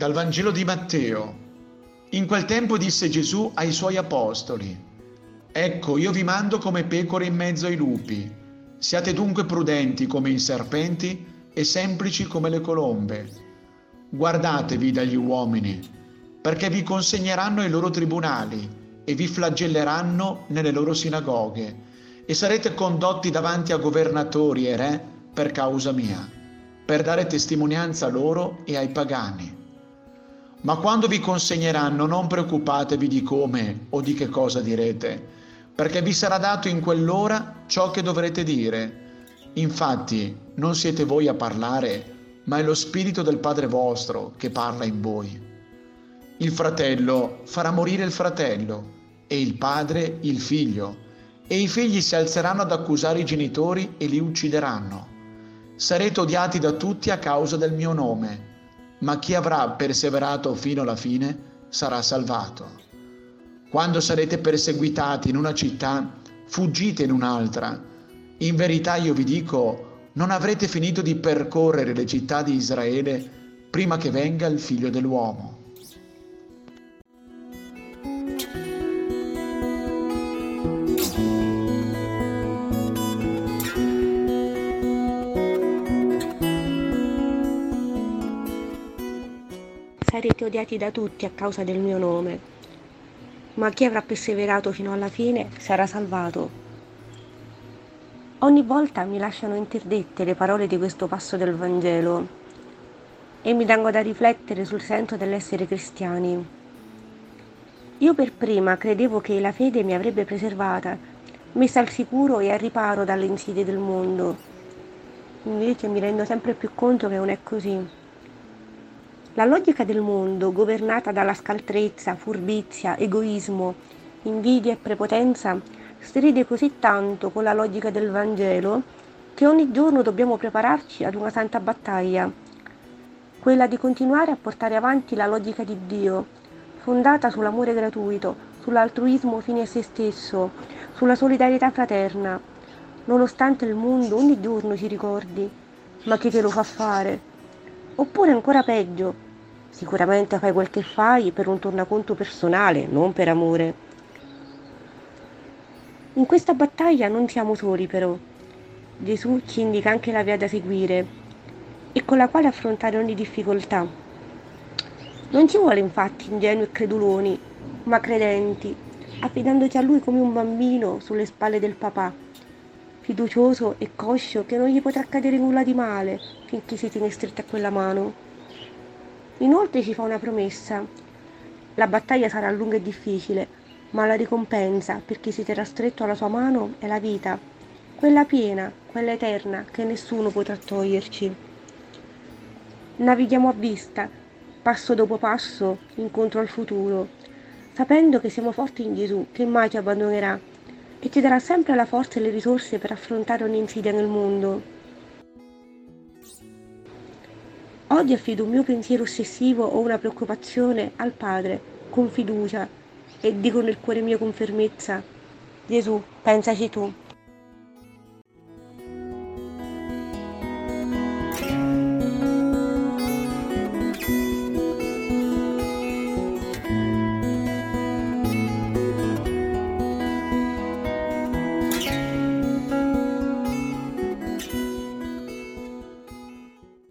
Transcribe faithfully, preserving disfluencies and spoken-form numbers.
Dal Vangelo di Matteo. In quel tempo disse Gesù ai suoi apostoli: «Ecco, io vi mando come pecore in mezzo ai lupi. Siate dunque prudenti come i serpenti e semplici come le colombe. Guardatevi dagli uomini, perché vi consegneranno ai loro tribunali e vi flagelleranno nelle loro sinagoghe e sarete condotti davanti a governatori e re per causa mia, per dare testimonianza a loro e ai pagani. Ma quando vi consegneranno, non preoccupatevi di come o di che cosa direte, perché vi sarà dato in quell'ora ciò che dovrete dire. Infatti, non siete voi a parlare, ma è lo Spirito del Padre vostro che parla in voi. Il fratello farà morire il fratello, e il padre il figlio, e i figli si alzeranno ad accusare i genitori e li uccideranno. Sarete odiati da tutti a causa del mio nome, ma chi avrà perseverato fino alla fine sarà salvato. Quando sarete perseguitati in una città, fuggite in un'altra. In verità io vi dico, non avrete finito di percorrere le città di Israele prima che venga il Figlio dell'uomo». Sarete odiati da tutti a causa del mio nome, ma chi avrà perseverato fino alla fine sarà salvato. Ogni volta mi lasciano interdette le parole di questo passo del Vangelo e mi tengo da riflettere sul senso dell'essere cristiani. Io per prima credevo che la fede mi avrebbe preservata, messa al sicuro e al riparo dalle insidie del mondo. Invece mi rendo sempre più conto che non è così. La logica del mondo, governata dalla scaltrezza, furbizia, egoismo, invidia e prepotenza, stride così tanto con la logica del Vangelo che ogni giorno dobbiamo prepararci ad una santa battaglia, quella di continuare a portare avanti la logica di Dio, fondata sull'amore gratuito, sull'altruismo fine a se stesso, sulla solidarietà fraterna, nonostante il mondo ogni giorno ci ricordi, ma chi te lo fa fare? Oppure ancora peggio, sicuramente fai quel che fai per un tornaconto personale, non per amore. In questa battaglia non siamo soli però. Gesù ci indica anche la via da seguire e con la quale affrontare ogni difficoltà. Non ci vuole infatti ingenui e creduloni, ma credenti, affidandoci a Lui come un bambino sulle spalle del papà, fiducioso e conscio che non gli potrà accadere nulla di male finché si tiene stretta a quella mano. Inoltre ci fa una promessa: la battaglia sarà lunga e difficile, ma la ricompensa per chi si terrà stretto alla sua mano è la vita, quella piena, quella eterna, che nessuno potrà toglierci. Navighiamo a vista, passo dopo passo, incontro al futuro, sapendo che siamo forti in Gesù, che mai ci abbandonerà e ci darà sempre la forza e le risorse per affrontare ogni insidia nel mondo. Oggi affido un mio pensiero ossessivo o una preoccupazione al Padre, con fiducia, e dico nel cuore mio con fermezza: Gesù, pensaci tu.